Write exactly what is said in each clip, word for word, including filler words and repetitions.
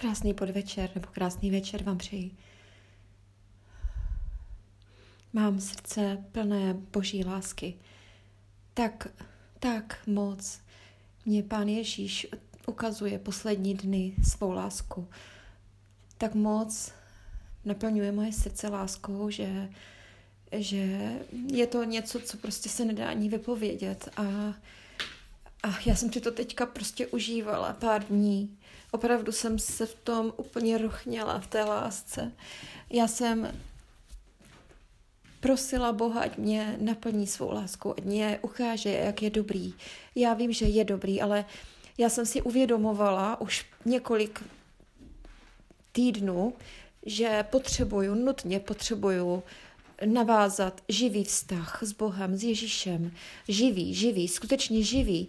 Krásný podvečer nebo krásný večer vám přeji. Mám srdce plné boží lásky. Tak, tak moc mě Pán Ježíš ukazuje poslední dny svou lásku. Tak moc naplňuje moje srdce láskou, že, že je to něco, co prostě se nedá ani vypovědět. A, a já jsem si to teďka prostě užívala pár dní. Opravdu jsem se v tom úplně rochněla, v té lásce. Já jsem prosila Boha, ať mě naplní svou láskou, ať mě ukáže, jak je dobrý. Já vím, že je dobrý, ale já jsem si uvědomovala už několik týdnů, že potřebuju, nutně potřebuju navázat živý vztah s Bohem, s Ježíšem. Živý, živý, skutečně živý.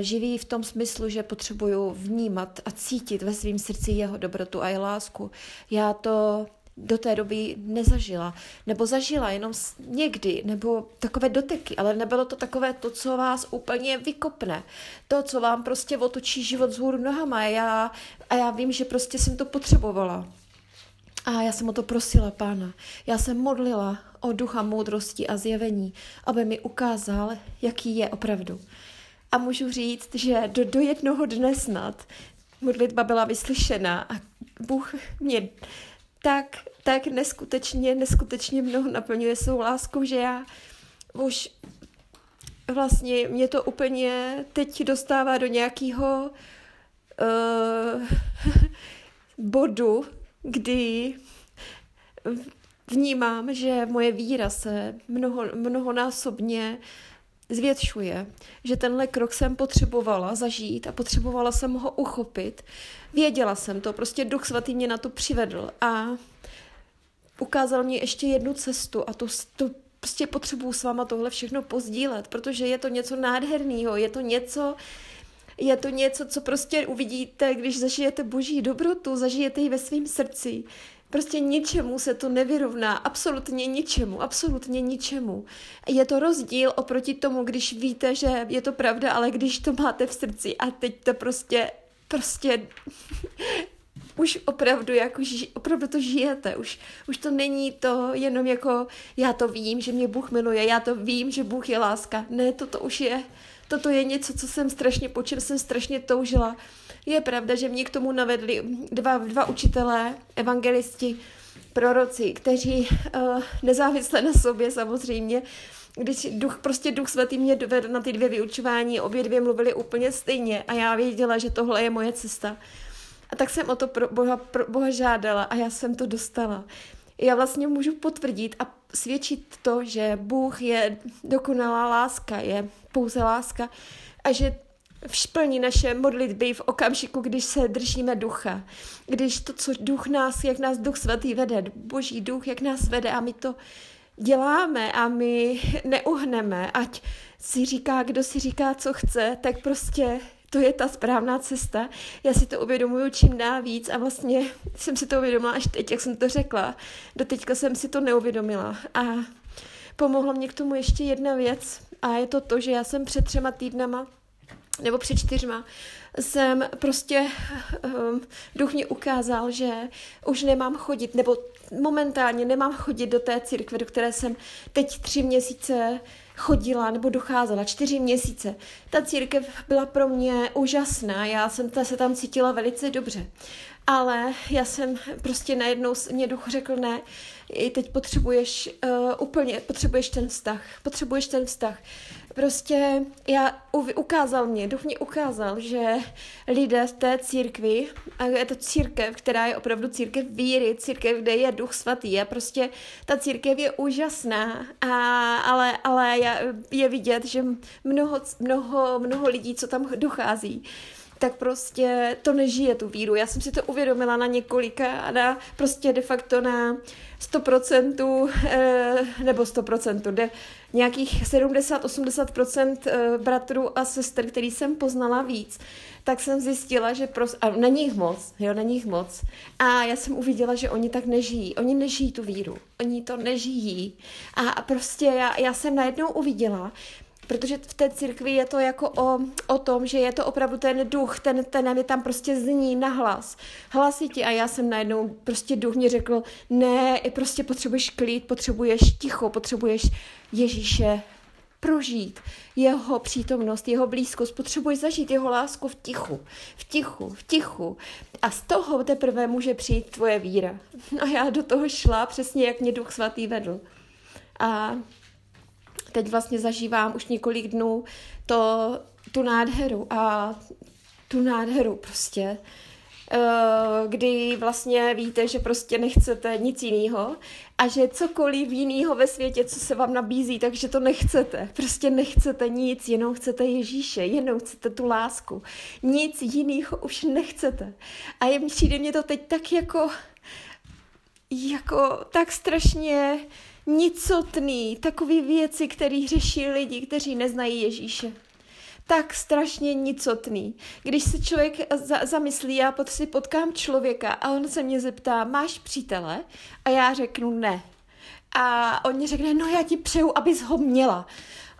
Živý v tom smyslu, že potřebuju vnímat a cítit ve svém srdci jeho dobrotu a jeho lásku. Já to do té doby nezažila. Nebo zažila jenom někdy, nebo takové doteky, ale nebylo to takové to, co vás úplně vykopne. To, co vám prostě otočí život vzhůru nohama. Já, a já vím, že prostě jsem to potřebovala. A já jsem o to prosila Pána. Já jsem modlila o ducha moudrosti a zjevení, aby mi ukázal, jaký je opravdu. A můžu říct, že do, do jednoho dne snad modlitba byla vyslyšena a Bůh mě tak, tak neskutečně, neskutečně mnoho naplňuje svou láskou, že já už vlastně mě to úplně teď dostává do nějakého uh, bodu, kdy vnímám, že moje víra se mnoho, mnohonásobně zvětšuje, že tenhle krok jsem potřebovala zažít a potřebovala jsem ho uchopit. Věděla jsem to, prostě Duch Svatý mě na to přivedl a ukázal mě ještě jednu cestu a to, to prostě potřebuju s váma tohle všechno pozdílet, protože je to něco nádherného, je to něco... Je to něco, co prostě uvidíte, když zažijete boží dobrotu, zažijete ji ve svém srdci. Prostě ničemu se to nevyrovná, absolutně ničemu, absolutně ničemu. Je to rozdíl oproti tomu, když víte, že je to pravda, ale když to máte v srdci a teď to prostě, prostě už opravdu, jako, opravdu to žijete, už, už to není to jenom jako já to vím, že mě Bůh miluje, já to vím, že Bůh je láska. Ne, toto už je... Toto je něco, co jsem strašně, po čem jsem strašně toužila. Je pravda, že mě k tomu navedli dva, dva učitelé, evangelisti, proroci, kteří uh, nezávisle na sobě samozřejmě, když duch, prostě Duch Svatý mě dovedl na ty dvě vyučování, obě dvě mluvili úplně stejně a já věděla, že tohle je moje cesta. A tak jsem o to pro Boha, pro Boha žádala a já jsem to dostala. Já vlastně můžu potvrdit a svědčit to, že Bůh je dokonalá láska, je pouze láska a že splní naše modlitby v okamžiku, když se držíme ducha. Když to, co duch nás, jak nás Duch Svatý vede, boží duch, jak nás vede a my to děláme a my neuhneme, ať si říká, kdo si říká, co chce, tak prostě to je ta správná cesta. Já si to uvědomuju čím dál víc a vlastně jsem si to uvědomila až teď, jak jsem to řekla. Doteďka jsem si to neuvědomila. A pomohlo mě k tomu ještě jedna věc a je to to, že já jsem před třema týdnama nebo před čtyřma jsem prostě um, duch mě ukázal, že už nemám chodit, nebo momentálně nemám chodit do té církve, do které jsem teď tři měsíce chodila nebo docházela, čtyři měsíce. Ta církev byla pro mě úžasná, já jsem ta, se tam cítila velice dobře. Ale já jsem prostě najednou, mě duch řekl, ne, teď potřebuješ uh, úplně, potřebuješ ten vztah, potřebuješ ten vztah. Prostě já u, ukázal mě, duch mě ukázal, že lidé v té církvi, a je to církev, která je opravdu církev víry, církev, kde je Duch Svatý a prostě ta církev je úžasná, a, ale, ale je vidět, že mnoho, mnoho, mnoho lidí, co tam dochází, tak prostě to nežije tu víru. Já jsem si to uvědomila na několika a na prostě de facto na sto procent nebo sto procent, de, nějakých sedmdesát až osmdesát procent bratrů a sester, který jsem poznala víc, tak jsem zjistila, že prostě, a není jich moc, jo, není jich moc. A já jsem uviděla, že oni tak nežijí. Oni nežijí tu víru. Oni to nežijí. A prostě já, já jsem najednou uviděla, Protože v té církvi je to jako o, o tom, že je to opravdu ten duch, ten, ten je tam prostě zní na hlas. Hlasitě a já jsem najednou, prostě duch mě řekl, ne, prostě potřebuješ klid, potřebuješ ticho, potřebuješ Ježíše prožít, jeho přítomnost, jeho blízkost, potřebuješ zažít jeho lásku v tichu, v tichu, v tichu. A z toho teprve může přijít tvoje víra. A já do toho šla přesně, jak mě Duch Svatý vedl. A teď vlastně zažívám už několik dnů to, tu nádheru a tu nádheru prostě, kdy vlastně víte, že prostě nechcete nic jiného a že cokoliv jiného ve světě, co se vám nabízí, takže to nechcete. Prostě nechcete nic, jenom chcete Ježíše, jenom chcete tu lásku. Nic jiného už nechcete. A je, přijde mě to teď tak jako, jako tak strašně nicotný, takové věci, které řeší lidi, kteří neznají Ježíše. Tak strašně nicotný. Když se člověk za- zamyslí, já si potkám člověka a on se mě zeptá, máš přítele? A já řeknu ne. A on mě řekne, no já ti přeju, abys ho měla.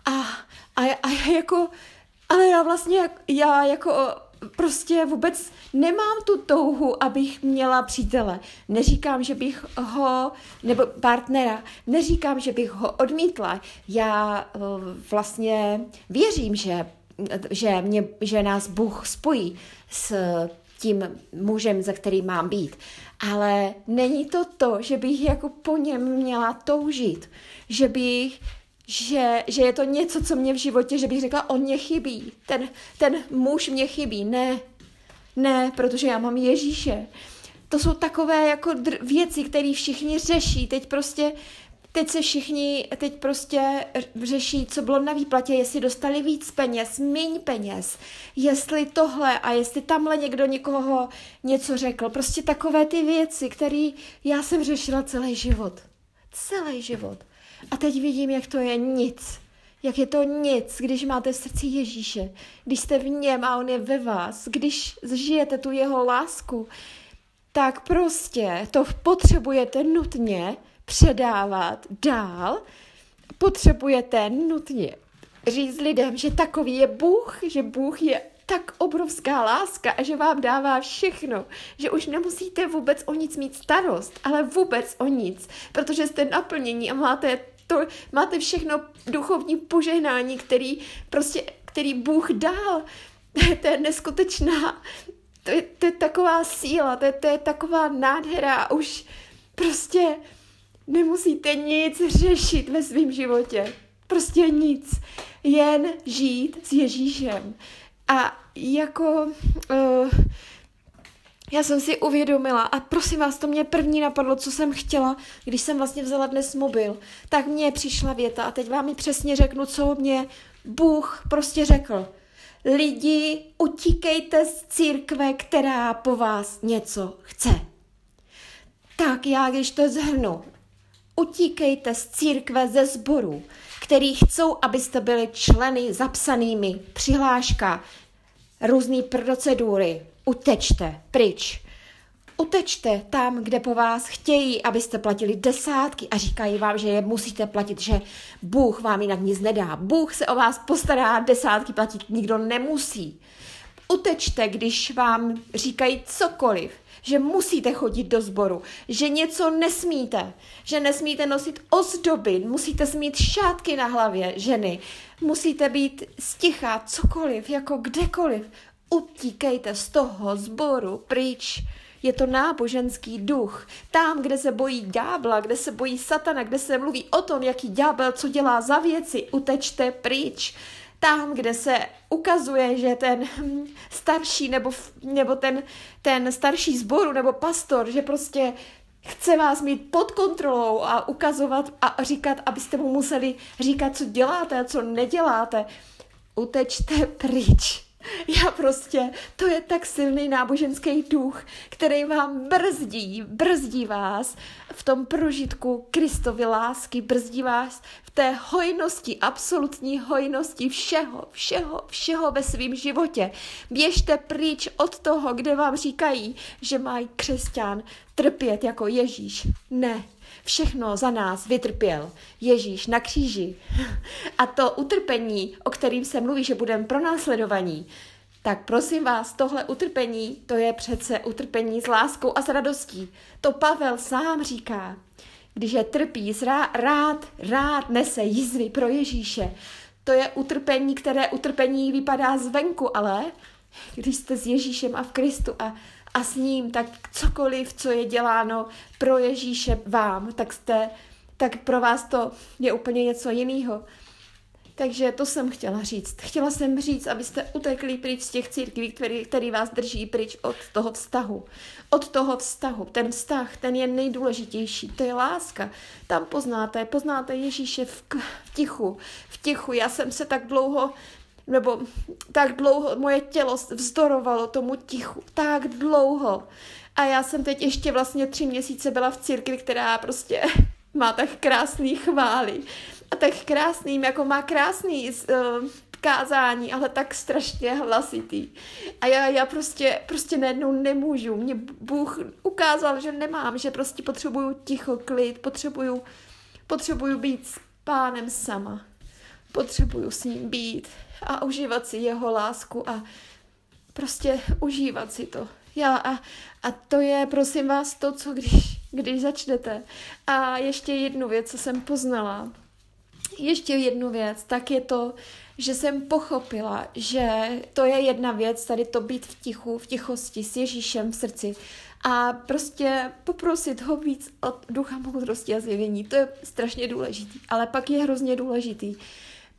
A, a, a já jako, ale já vlastně, já jako... Prostě vůbec nemám tu touhu, abych měla přítele. Neříkám, že bych ho, nebo partnera, neříkám, že bych ho odmítla. Já vlastně věřím, že, že, mě, že nás Bůh spojí s tím mužem, za který mám být. Ale není to to, že bych jako po něm měla toužit, že bych... Že, že je to něco, co mě v životě, že bych řekla, on mě chybí, ten, ten muž mě chybí. Ne, ne, protože já mám Ježíše. To jsou takové jako dr- věci, které všichni řeší. Teď prostě, teď se všichni, teď prostě řeší, co bylo na výplatě, jestli dostali víc peněz, míň peněz, jestli tohle a jestli tamhle někdo někoho něco řekl. Prostě takové ty věci, které já jsem řešila celý život. Celý život. A teď vidím, jak to je nic. Jak je to nic, když máte v srdci Ježíše. Když jste v něm a on je ve vás. Když žijete tu jeho lásku, tak prostě to potřebujete nutně předávat dál. Potřebujete nutně říct lidem, že takový je Bůh, že Bůh je tak obrovská láska a že vám dává všechno, že už nemusíte vůbec o nic mít starost, ale vůbec o nic, protože jste naplnění a máte, to, máte všechno duchovní požehnání, který, prostě, který Bůh dal. To je neskutečná, to je, to je taková síla, to je, to je taková nádhera a už prostě nemusíte nic řešit ve svém životě. Prostě nic. Jen žít s Ježíšem. A jako uh, já jsem si uvědomila a prosím vás, to mě první napadlo, co jsem chtěla, když jsem vlastně vzala dnes mobil, tak mně přišla věta a teď vám mi přesně řeknu, co mě Bůh prostě řekl. Lidi, utíkejte z církve, která po vás něco chce. Tak já, když to zhrnu, utíkejte z církve ze sborů, který chcou, abyste byli členy zapsanými, přihláška, různé procedury. Utečte, pryč. Utečte tam, kde po vás chtějí, abyste platili desátky a říkají vám, že je musíte platit, že Bůh vám jinak nic nedá. Bůh se o vás postará, desátky platit nikdo nemusí. Utečte, když vám říkají cokoliv, že musíte chodit do sboru, že něco nesmíte, že nesmíte nosit ozdoby, musíte smít šátky na hlavě, ženy, musíte být stichá, cokoliv, jako kdekoliv. Utíkejte z toho sboru pryč. Je to náboženský duch. Tam, kde se bojí ďábla, kde se bojí satana, kde se mluví o tom, jaký ďábel, co dělá za věci, utečte pryč. Tam, kde se ukazuje, že ten starší nebo, nebo ten, ten starší sboru nebo pastor, že prostě chce vás mít pod kontrolou a ukazovat a říkat, abyste mu museli říkat, co děláte a co neděláte, utečte pryč. Já prostě, to je tak silný náboženský duch, který vám brzdí, brzdí vás v tom prožitku Kristovy lásky, brzdí vás v té hojnosti, absolutní hojnosti všeho, všeho, všeho ve svém životě. Běžte pryč od toho, kde vám říkají, že má křesťan trpět jako Ježíš. Ne, Všechno za nás vytrpěl Ježíš na kříži. A to utrpení, o kterým se mluví, že budeme pronásledovaní, tak prosím vás, tohle utrpení, to je přece utrpení s láskou a s radostí. To Pavel sám říká. Když je trpí, zrá, rád, rád nese jizvy pro Ježíše. To je utrpení, které utrpení vypadá zvenku, ale když jste s Ježíšem a v Kristu a, a s ním, tak cokoliv, co je děláno pro Ježíše vám, tak, jste, tak pro vás to je úplně něco jiného. Takže to jsem chtěla říct. Chtěla jsem říct, abyste utekli pryč z těch církví, který, který vás drží pryč od toho vztahu. Od toho vztahu. Ten vztah, ten je nejdůležitější. To je láska. Tam poznáte, poznáte Ježíše v, v tichu. V tichu. Já jsem se tak dlouho, nebo tak dlouho moje tělo vzdorovalo tomu tichu. Tak dlouho. A já jsem teď ještě vlastně tři měsíce byla v církvi, která prostě má tak krásný chvály. A tak krásným, jako má krásný uh, kázání, ale tak strašně hlasitý. A já, já prostě, prostě najednou nemůžu. Mě Bůh ukázal, že nemám, že prostě potřebuju ticho, klid, potřebuju, potřebuju být s Pánem sama. Potřebuju s ním být a užívat si jeho lásku a prostě užívat si to. Já, a, a to je, prosím vás, to, co když, když začnete. A ještě jednu věc, co jsem poznala. Ještě jednu věc, tak je to, že jsem pochopila, že to je jedna věc, tady to být v tichu, v tichosti s Ježíšem v srdci a prostě poprosit ho víc od ducha moudrosti a zjevení, to je strašně důležitý, ale pak je hrozně důležitý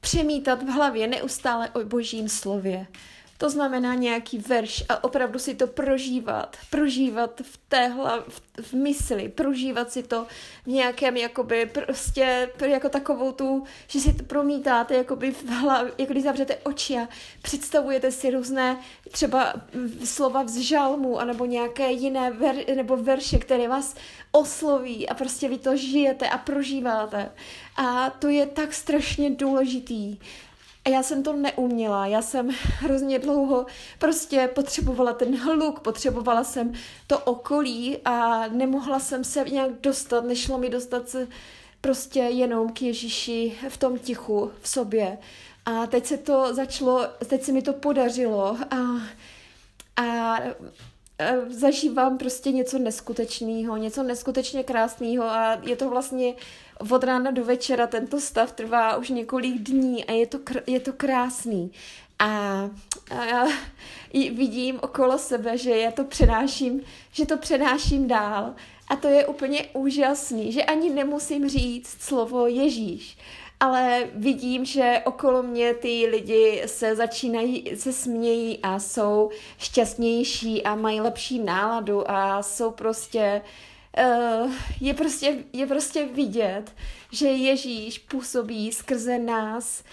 přemítat v hlavě neustále o Božím slově. To znamená nějaký verš a opravdu si to prožívat, prožívat v té hlavě, v mysli, prožívat si to v nějakém, jakoby, prostě, jako takovou tu, že si to promítáte, jakoby v hlavě, jako když zavřete oči a představujete si různé třeba slova z žalmu, anebo nějaké jiné, ver, nebo verše, které vás osloví a prostě vy to žijete a prožíváte. A to je tak strašně důležitý. A já jsem to neuměla, já jsem hrozně dlouho prostě potřebovala ten hluk, potřebovala jsem to okolí a nemohla jsem se nějak dostat, nešlo mi dostat se prostě jenom k Ježíši v tom tichu, v sobě. A teď se to začalo, teď se mi to podařilo a, a zažívám prostě něco neskutečného, něco neskutečně krásného a je to vlastně od rána do večera, tento stav trvá už několik dní a je to, kr- je to krásný. A, a já vidím okolo sebe, že já to přenáším, že to přenáším dál a to je úplně úžasný, že ani nemusím říct slovo Ježíš. Ale vidím, že okolo mě ty lidi se začínají, se smějí a jsou šťastnější a mají lepší náladu a jsou prostě, uh, je prostě, je prostě vidět, že Ježíš působí skrze nás,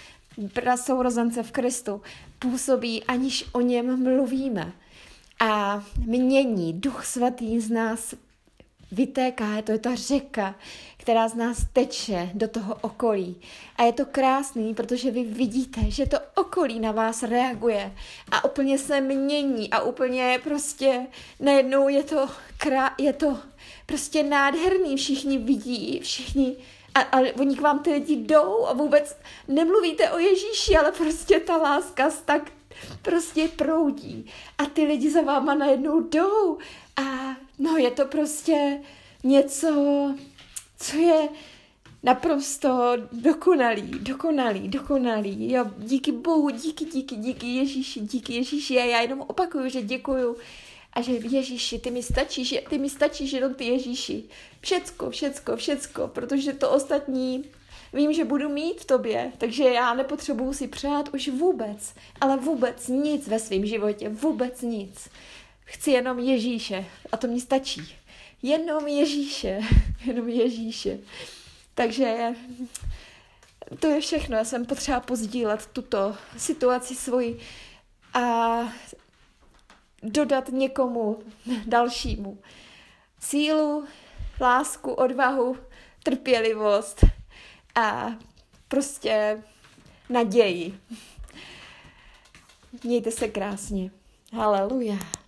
sourozence v Kristu, působí, aniž o něm mluvíme. A mění, Duch Svatý z nás vytéká, to je ta řeka, která z nás teče do toho okolí. A je to krásný, protože vy vidíte, že to okolí na vás reaguje a úplně se mění a úplně prostě najednou je to, krá- je to prostě nádherný, všichni vidí, všichni a, a oni k vám ty lidi jdou a vůbec nemluvíte o Ježíši, ale prostě ta láska tak prostě proudí a ty lidi za váma najednou jdou a no je to prostě něco, co je naprosto dokonalý, dokonalý, dokonalý. Jo, díky Bohu, díky, díky, díky Ježíši, díky Ježíši. A já jenom opakuju, že děkuju a že Ježíši, ty mi stačíš, ty mi stačíš jenom ty Ježíši. Všecko, všecko, všecko, protože to ostatní vím, že budu mít v tobě, takže já nepotřebuju si přát už vůbec, ale vůbec nic ve svém životě, vůbec nic. Chci jenom Ježíše a to mi stačí. Jenom Ježíše, jenom Ježíše. Takže to je všechno. Já jsem potřeba pozdílet tuto situaci svoji a dodat někomu dalšímu sílu, lásku, odvahu, trpělivost a prostě naději. Mějte se krásně. Haleluja.